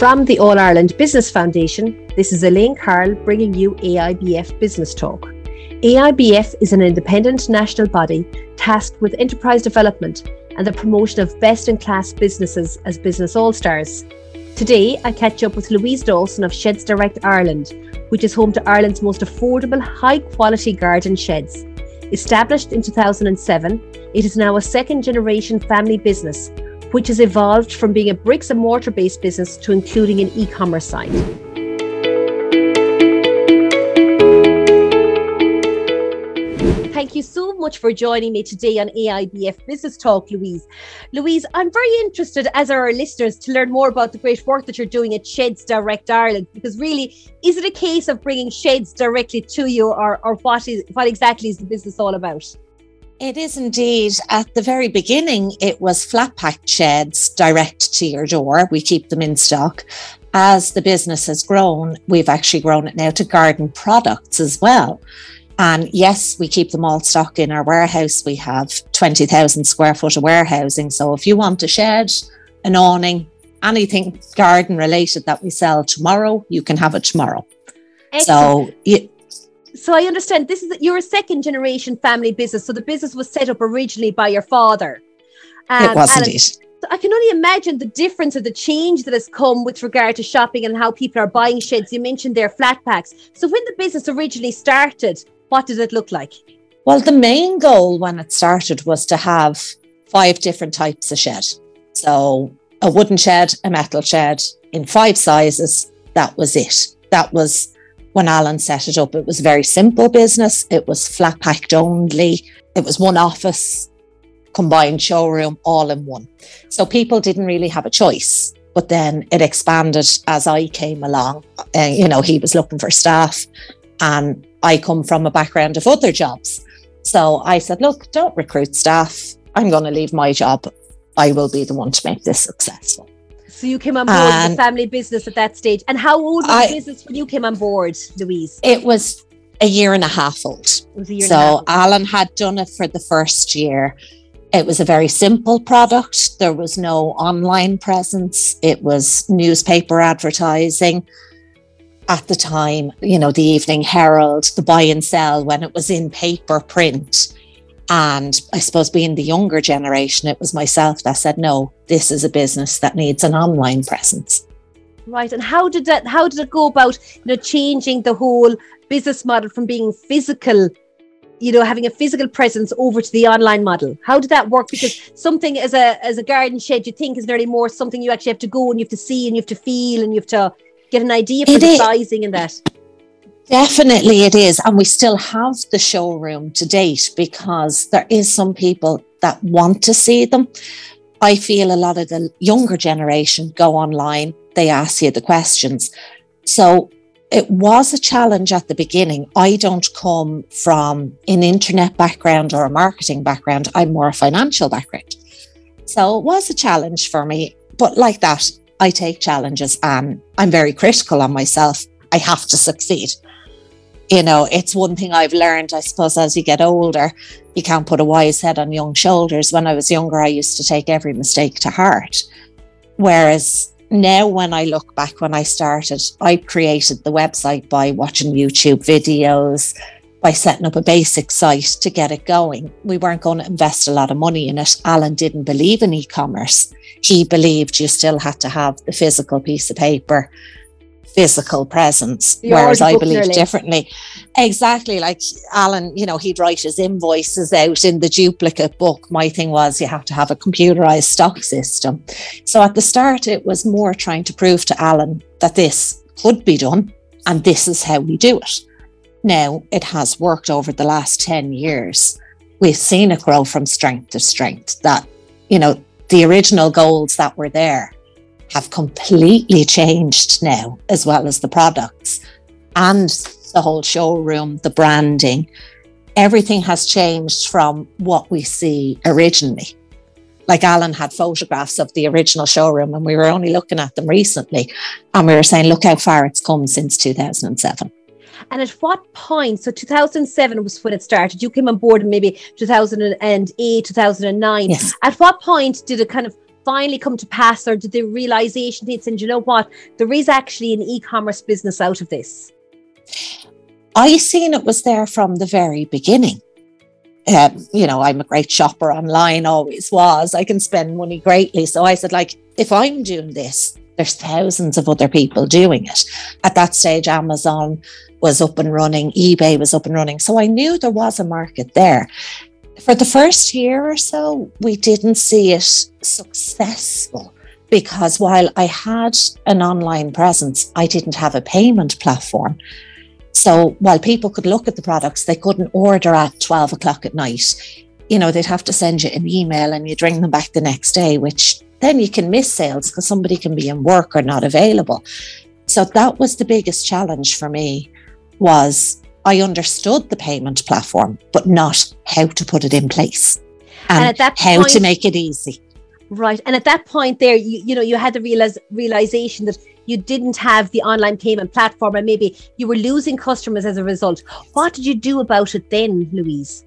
From the All-Ireland Business Foundation, this is Elaine Carroll bringing you AIBF Business Talk. AIBF is an independent national body tasked with enterprise development and the promotion of best-in-class businesses as business all-stars. Today, I catch up with Louise Dawson of Sheds Direct Ireland, which is home to Ireland's most affordable, high-quality garden sheds. Established in 2007, it is now a second-generation family business, which has evolved from being a bricks and mortar based business to including an e-commerce site. Thank you so much for joining me today on AIBF Business Talk, Louise. Louise, I'm very interested, as are our listeners, to learn more about the great work that you're doing at Sheds Direct Ireland, because really, is it a case of bringing Sheds directly to you, or what exactly is the business all about? It is indeed. At the very beginning, it was flat packed sheds direct to your door. We keep them in stock. As the business has grown, we've actually grown it now to garden products as well. And yes, we keep them all stocked in our warehouse. We have 20,000 square foot of warehousing. So if you want a shed, an awning, anything garden related that we sell tomorrow, you can have it tomorrow. Excellent. So I understand this is you're a second generation family business. So the business was set up originally by your father. It was indeed. So I can only imagine the difference of the change that has come with regard to shopping and how people are buying sheds. You mentioned their flat packs. So when the business originally started, what did it look like? Well, the main goal when it started was to have 5 different types of shed. So a wooden shed, a metal shed in 5 sizes. That was it. That was when Alan set it up. It was a very simple business. It was flat packed only. It was one office, combined showroom, all in one. So people didn't really have a choice. But then it expanded as I came along. He was looking for staff, and I come from a background of other jobs. So I said, look, don't recruit staff. I'm going to leave my job. I will be the one to make this successful. So you came on board with the family business at that stage. And how old was the business when you came on board, Louise? It was a year and a half old. So Alan had done it for the first year. It was a very simple product. There was no online presence. It was newspaper advertising. At the time, the Evening Herald, the buy and sell when it was in paper print. And I suppose being the younger generation, it was myself that said, no, this is a business that needs an online presence. Right. And how did it go about, changing the whole business model from being physical, having a physical presence over to the online model? How did that work? Because something as a garden shed, you think is nearly more something you actually have to go and you have to see and you have to feel and you have to get an idea for the sizing and that. Definitely it is. And we still have the showroom to date because there is some people that want to see them. I feel a lot of the younger generation go online. They ask you the questions. So it was a challenge at the beginning. I don't come from an internet background or a marketing background. I'm more a financial background. So it was a challenge for me. But like that, I take challenges and I'm very critical on myself. I have to succeed. It's one thing I've learned, I suppose, as you get older, you can't put a wise head on young shoulders. When I was younger, I used to take every mistake to heart. Whereas now when I look back, when I started, I created the website by watching YouTube videos, by setting up a basic site to get it going. We weren't going to invest a lot of money in it. Alan didn't believe in e-commerce. He believed you still had to have the physical piece of paper, physical presence, whereas I believe differently. Exactly, like Alan, he'd write his invoices out in the duplicate book. My thing was you have to have a computerized stock system. So at the start, it was more trying to prove to Alan that this could be done and this is how we do it. Now, it has worked over the last 10 years. We've seen it grow from strength to strength, that, the original goals that were there have completely changed now, as well as the products and the whole showroom, the branding. Everything has changed from what we see originally. Like Alan had photographs of the original showroom and we were only looking at them recently. And we were saying, look how far it's come since 2007. And at what point, so 2007 was when it started, you came on board in maybe 2008, 2009. Yes. At what point did it kind of finally come to pass, or did the realization hits and, you know what, there is actually an e-commerce business out of this? I seen it was there from the very beginning. You know, I'm a great shopper online, always was. I can spend money greatly. So I said, like, if I'm doing this, there's thousands of other people doing it. At that stage, Amazon was up and running. eBay was up and running. So I knew there was a market there. For the first year or so, we didn't see it successful because while I had an online presence, I didn't have a payment platform. So while people could look at the products, they couldn't order at 12 o'clock at night. You know, they'd have to send you an email and you'd ring them back the next day, which then you can miss sales because somebody can be in work or not available. So that was the biggest challenge for me, was I understood the payment platform, but not how to put it in place and at that point, how to make it easy. Right. And at that point there, you know, you had the realization that you didn't have the online payment platform and maybe you were losing customers as a result. What did you do about it then, Louise?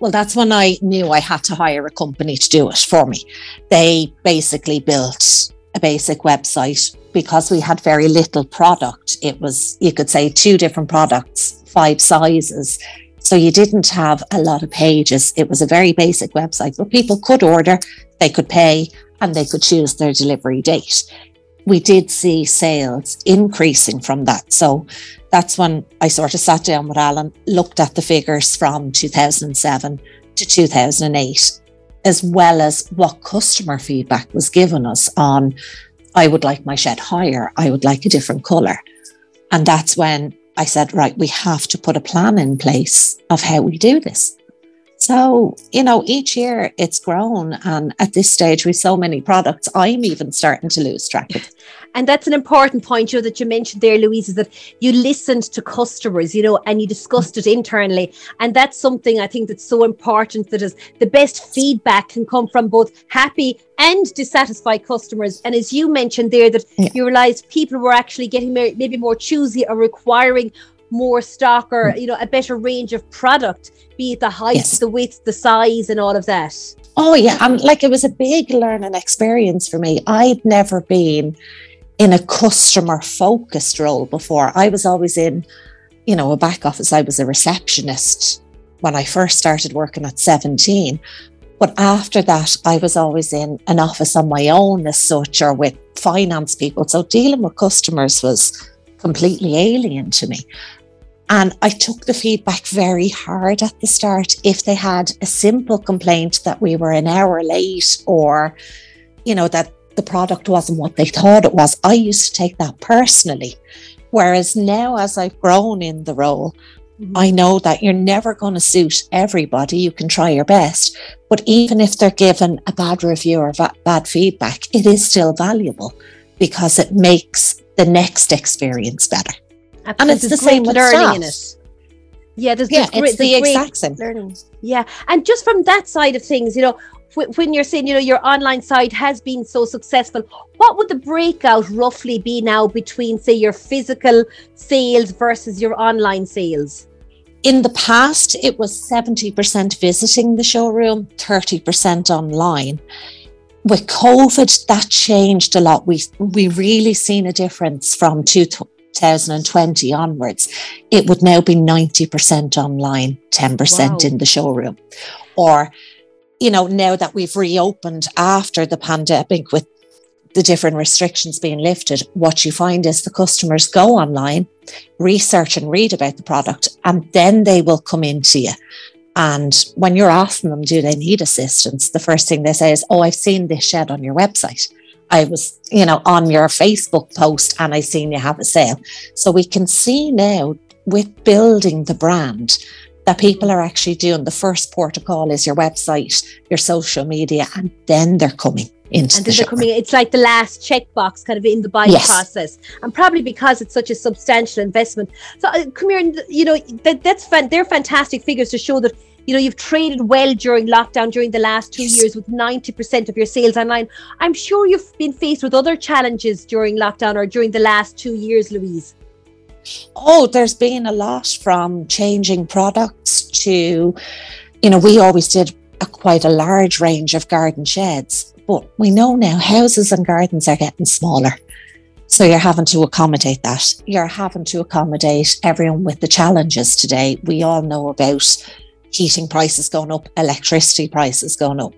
Well, that's when I knew I had to hire a company to do it for me. They basically built a basic website because we had very little product. It was, you could say, 2 different products, 5 sizes. So you didn't have a lot of pages. It was a very basic website where people could order, they could pay, and they could choose their delivery date. We did see sales increasing from that. So that's when I sort of sat down with Alan, looked at the figures from 2007 to 2008, as well as what customer feedback was given us on, I would like my shed higher, I would like a different colour. And that's when I said, right, we have to put a plan in place of how we do this. So, you know, each year it's grown, and at this stage with so many products, I'm even starting to lose track of it. And that's an important point, you know, that you mentioned there, Louise, is that you listened to customers, you know, and you discussed it internally. And that's something I think that's so important, that is the best feedback can come from both happy and dissatisfied customers. And as you mentioned there, that you realised people were actually getting maybe more choosy or requiring more stock or, you know, a better range of product, be it the height, the width, the size and all of that. Oh, yeah. And like, it was a big learning experience for me. I'd never been in a customer focused role before. I was always in, you know, a back office. I was a receptionist when I first started working at 17. But after that, I was always in an office on my own as such, or with finance people. So dealing with customers was completely alien to me. And I took the feedback very hard at the start. If they had a simple complaint that we were an hour late, or, you know, that the product wasn't what they thought it was, I used to take that personally. Whereas now, as I've grown in the role, I know that you're never going to suit everybody. You can try your best. But even if they're given a bad review or bad feedback, it is still valuable because it makes the next experience better. Absolutely. And it's the same with learning in it. Yeah, it's the exact same learning. Yeah. And just from that side of things, you know, when you're saying, you know, your online side has been so successful, what would the breakout roughly be now between, say, your physical sales versus your online sales? In the past, it was 70% visiting the showroom, 30% online. With COVID, that changed a lot. We really seen a difference from 2020 onwards. It would now be 90% online, 10% in the showroom. Or, you know, now that we've reopened after the pandemic with the different restrictions being lifted, what you find is the customers go online, research and read about the product, and then they will come into you. And when you're asking them, do they need assistance? The first thing they say is, oh, I've seen this shed on your website. I was, you know, on your Facebook post and I seen you have a sale. So we can see now with building the brand that people are actually doing the first port of call is your website, your social media, and then they're coming into and the shop. It's like the last checkbox kind of in the buying process, and probably because it's such a substantial investment. So come here, and, you know, they're fantastic figures to show that, you know, you've traded well during lockdown, during the last 2 years, with 90% of your sales online. I'm sure you've been faced with other challenges during lockdown or during the last 2 years, Louise. Oh, there's been a lot, from changing products to, you know, we always did quite a large range of garden sheds, but we know now houses and gardens are getting smaller. So you're having to accommodate that. You're having to accommodate everyone with the challenges today. We all know about heating prices going up, electricity prices going up.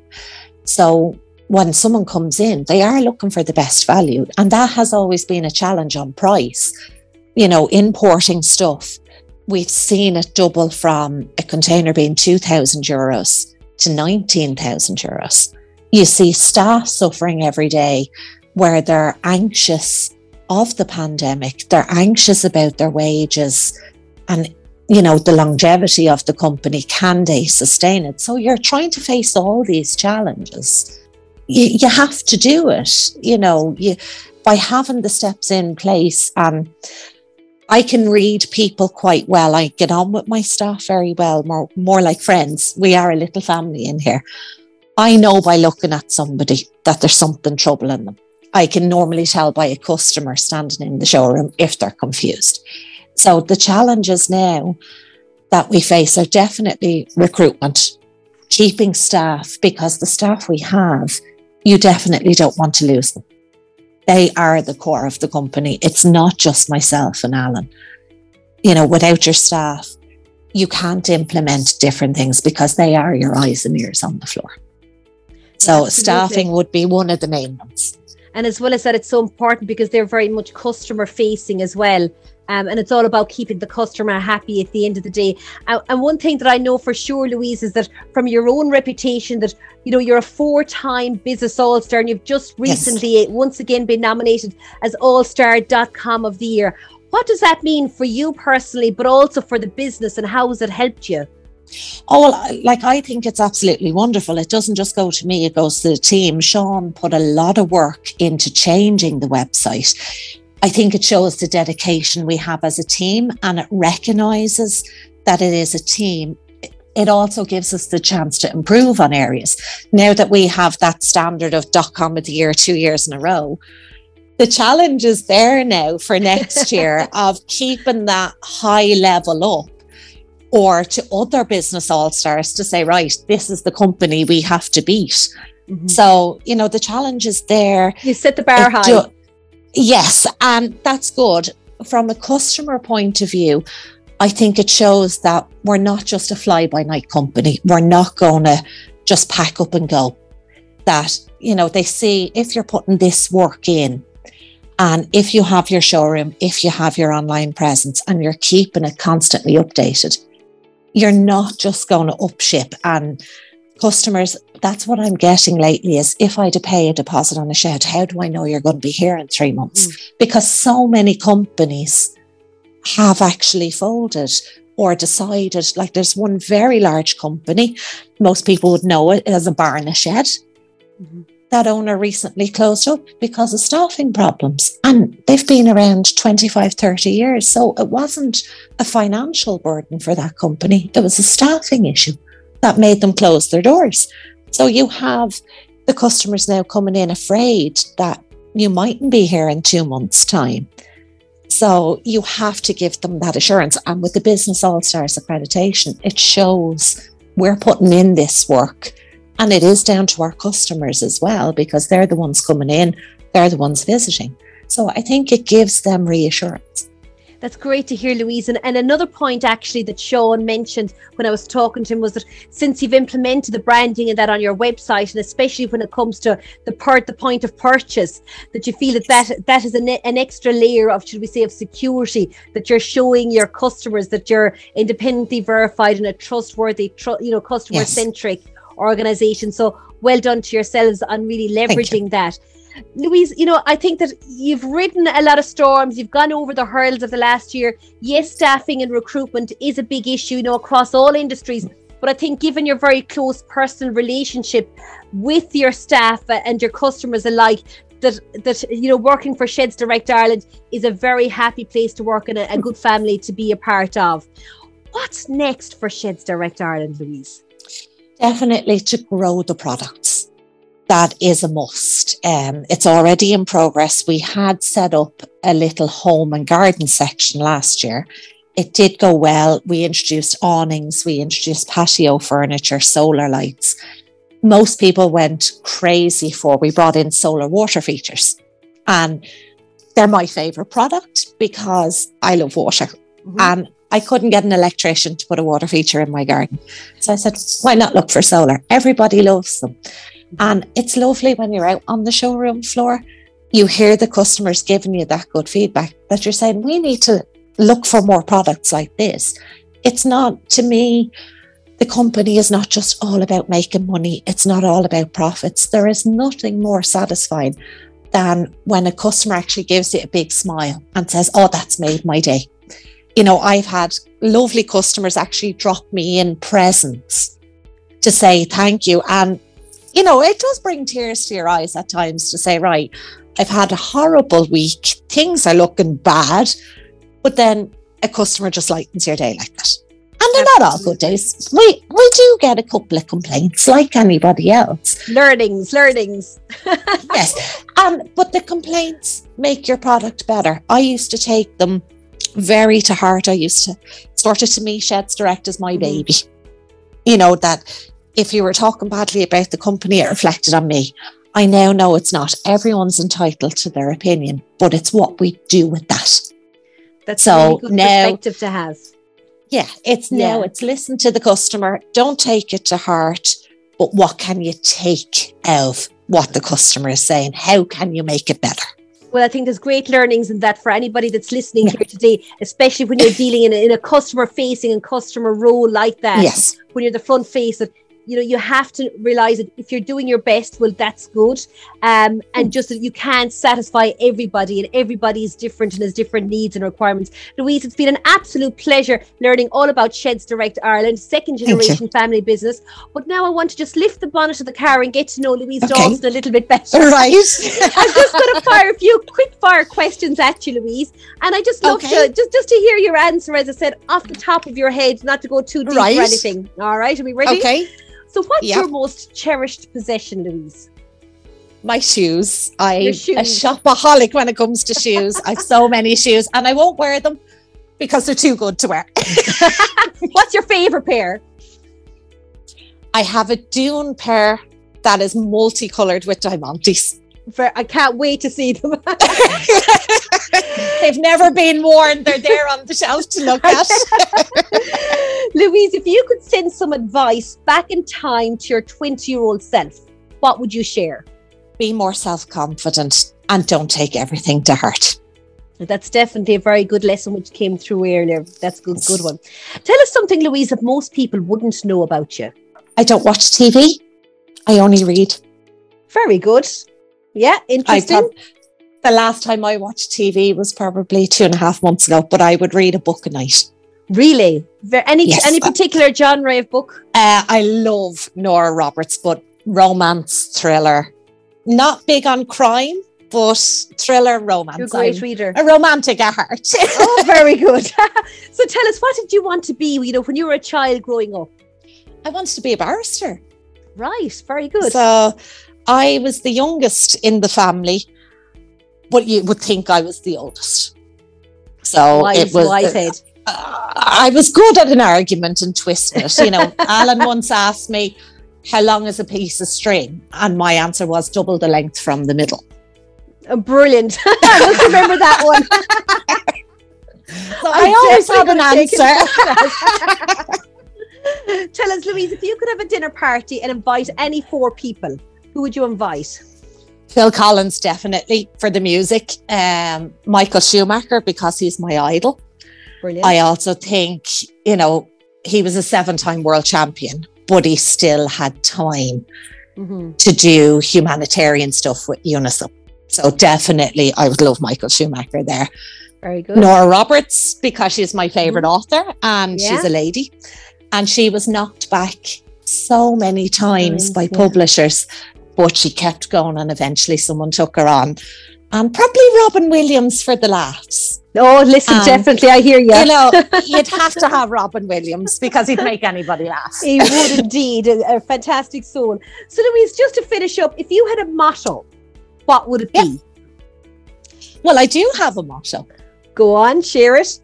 So when someone comes in, they are looking for the best value. And that has always been a challenge on price. You know, importing stuff, we've seen it double from a container being €2,000 to €19,000. You see staff suffering every day where they're anxious of the pandemic. They're anxious about their wages and, you know, the longevity of the company. Can they sustain it? So you're trying to face all these challenges. You have to do it, you know, by having the steps in place. I can read people quite well. I get on with my staff very well, more like friends. We are a little family in here. I know by looking at somebody that there's something troubling them. I can normally tell by a customer standing in the showroom if they're confused. So the challenges now that we face are definitely recruitment, keeping staff, because the staff we have, you definitely don't want to lose them. They are the core of the company. It's not just myself and Alan. You know, without your staff, you can't implement different things because they are your eyes and ears on the floor. So absolutely. Staffing would be one of the main ones. And as well as that, it's so important because they're very much customer facing as well. And it's all about keeping the customer happy at the end of the day. And one thing that I know for sure, Louise, is that from your own reputation that, you know, you're a 4-time Business All-Star and you've just recently once again been nominated as All-Star .com of the Year. What does that mean for you personally, but also for the business, and how has it helped you? Oh, well, like, I think it's absolutely wonderful. It doesn't just go to me, it goes to the team. Sean put a lot of work into changing the website. I think it shows the dedication we have as a team, and it recognises that it is a team. It also gives us the chance to improve on areas. Now that we have that standard of .com of the Year 2 years in a row, the challenge is there now for next year of keeping that high level up, or to other business all-stars to say, right, this is the company we have to beat. Mm-hmm. So, you know, the challenge is there. You set the bar high. Yes, and that's good. From a customer point of view, I think it shows that we're not just a fly-by-night company. We're not going to just pack up and go. That, you know, they see if you're putting this work in, and if you have your showroom, if you have your online presence, and you're keeping it constantly updated, you're not just going to upship. And customers, that's what I'm getting lately, is if I pay a deposit on a shed, how do I know you're going to be here in 3 months? Because so many companies have actually folded or decided, like there's one very large company, most people would know it as a barn a shed. Mm-hmm. That owner recently closed up because of staffing problems, and they've been around 25-30 years. So it wasn't a financial burden for that company. It was a staffing issue that made them close their doors. So you have the customers now coming in afraid that you mightn't be here in 2 months' time. So you have to give them that assurance. And with the Business All-Stars accreditation, it shows we're putting in this work. And it is down to our customers as well, because they're the ones coming in, they're the ones visiting. So I think it gives them reassurance. That's great to hear, Louise. And another point actually that Sean mentioned when I was talking to him was that since you've implemented the branding and that on your website, and especially when it comes to the point of purchase, that you feel that is an extra layer of, should we say, of security, that you're showing your customers that you're independently verified and a trustworthy, customer-centric organization. So well done to yourselves on really leveraging that. Louise, you know, I think that you've ridden a lot of storms. You've gone over the hurdles of the last year. Yes, staffing and recruitment is a big issue, you know, across all industries. But I think given your very close personal relationship with your staff and your customers alike, that you know, working for Sheds Direct Ireland is a very happy place to work and a good family to be a part of. What's next for Sheds Direct Ireland, Louise? Definitely to grow the products. That is a must. It's already in progress. We had set up a little home and garden section last year, it did go well. We introduced awnings, we introduced patio furniture, solar lights. Most people went crazy for, we brought in solar water features. And they're my favourite product because I love water. Mm-hmm. And I couldn't get an electrician to put a water feature in my garden. So I said, why not look for solar? Everybody loves them. And it's lovely when you're out on the showroom floor, you hear the customers giving you that good feedback that you're saying, we need to look for more products like this. It's not, to me, the company is not just all about making money. It's not all about profits. There is nothing more satisfying than when a customer actually gives you a big smile and says, oh, that's made my day. You know, I've had lovely customers actually drop me in presents to say thank you. And, you know, it does bring tears to your eyes at times to say, right, I've had a horrible week. Things are looking bad. But then a customer just lightens your day like that. And they're not all good days. We do get a couple of complaints like anybody else. Learnings. Yes. But the complaints make your product better. I used to take them very to heart. I used to, sort of, to me, Sheds Direct is my baby. You know, that if you were talking badly about the company, it reflected on me. I now know it's not. Everyone's entitled to their opinion, but it's what we do with that. That's so really good perspective to have. Yeah, it's listen to the customer. Don't take it to heart, but what can you take of what the customer is saying? How can you make it better? Well, I think there's great learnings in that for anybody that's listening here today, especially when you're dealing in a customer-facing and customer role like that. Yes. When you're the front face of, you know, you have to realize that if you're doing your best, well, that's good. And just that you can't satisfy everybody, and everybody is different and has different needs and requirements. Louise, it's been an absolute pleasure learning all about Sheds Direct Ireland, second generation family business. But now I want to just lift the bonnet of the car and get to know Louise Dawson a little bit better. Right. I'm just going to fire a few quick fire questions at you, Louise. And I just love to, just to hear your answer, as I said, off the top of your head, not to go too deep or anything. All right, are we ready? Okay. So what's your most cherished possession, Louise? My shoes. I'm a shopaholic when it comes to shoes. I have so many shoes and I won't wear them because they're too good to wear. What's your favourite pair? I have a Dune pair that is multicoloured with diamantes. I can't wait to see them. They've never been worn. They're there on the shelf to look at. Louise, if you could send some advice back in time to your 20-year-old self, what would you share? Be more self-confident and don't take everything to heart. That's definitely a very good lesson which came through earlier. That's a good one. Tell us something, Louise, that most people wouldn't know about you. I don't watch TV. I only read. Very good. Yeah, interesting. The last time I watched TV was probably 2.5 months ago, but I would read a book a night. Really? Any particular genre of book? I love Nora Roberts, but romance, thriller. Not big on crime, but thriller, romance. You're a great reader. A romantic at heart. Oh, very good. So tell us, what did you want to be, you know, when you were a child growing up? I wanted to be a barrister. Right, very good. So I was the youngest in the family, but you would think I was the oldest. So I was good at an argument and twisting it. You know, Alan once asked me, how long is a piece of string? And my answer was double the length from the middle. Brilliant. I must remember that one. So I always had an answer. Tell us, Louise, if you could have a dinner party and invite any 4 people, who would you invite? Phil Collins, definitely, for the music. Michael Schumacher, because he's my idol. Brilliant. I also think, you know, he was a 7-time world champion, but he still had time to do humanitarian stuff with UNICEF. So definitely, I would love Michael Schumacher there. Very good. Nora Roberts, because she's my favourite author, and she's a lady. And she was knocked back so many times by publishers, but she kept going and eventually someone took her on. And probably Robin Williams for the laughs. Oh, listen, definitely, I hear you. You know, you'd have to have Robin Williams because he'd make anybody laugh. He would indeed, a fantastic soul. So Louise, just to finish up, if you had a motto, what would it be? Well, I do have a motto. Go on, share it.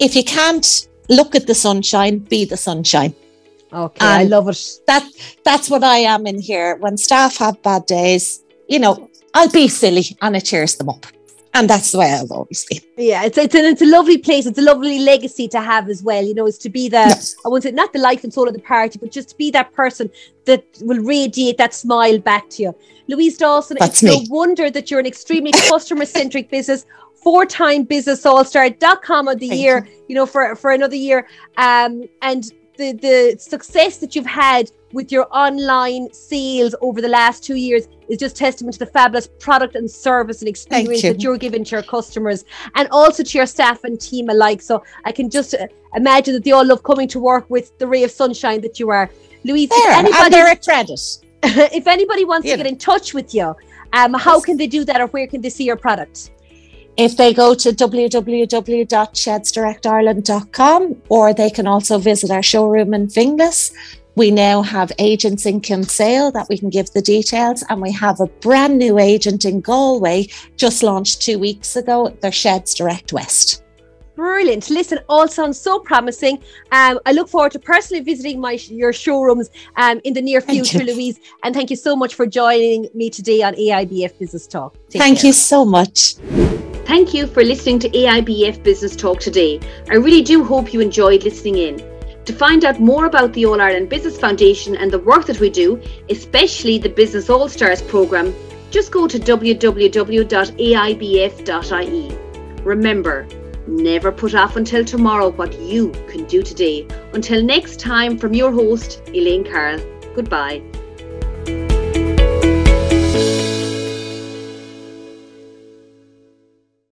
if you can't look at the sunshine, be the sunshine. Okay, and I love it. That's what I am in here. When staff have bad days, you know, I'll be silly and it cheers them up. And that's the way I've always been. Yeah, it's a lovely place. It's a lovely legacy to have as well. You know, it's to be the, yes. I wouldn't say not the life and soul of the party, but just to be that person that will radiate that smile back to you. Louise Dawson, that's it's me. No wonder that you're an extremely customer-centric business, four-time business All-Star.com of the year, you know, for another year. And the success that you've had with your online sales over the last 2 years is just testament to the fabulous product and service and experience that you're giving to your customers and also to your staff and team alike. So I can just imagine that they all love coming to work with the ray of sunshine that you are. Louise, if anybody wants to get in touch with you, how can they do that or where can they see your product? If they go to www.shedsdirectireland.com, or they can also visit our showroom in Finglas. We now have agents in Kinsale that we can give the details, and we have a brand new agent in Galway just launched 2 weeks ago. They're Sheds Direct West. Brilliant. Listen, all sounds so promising. I look forward to personally visiting your showrooms in the near future, Louise. And thank you so much for joining me today on AIBF Business Talk. Thank you so much. Thank you for listening to AIBF Business Talk today. I really do hope you enjoyed listening in. To find out more about the All-Ireland Business Foundation and the work that we do, especially the Business All-Stars programme, just go to www.aibf.ie. Remember, never put off until tomorrow what you can do today. Until next time, from your host, Elaine Carroll. Goodbye.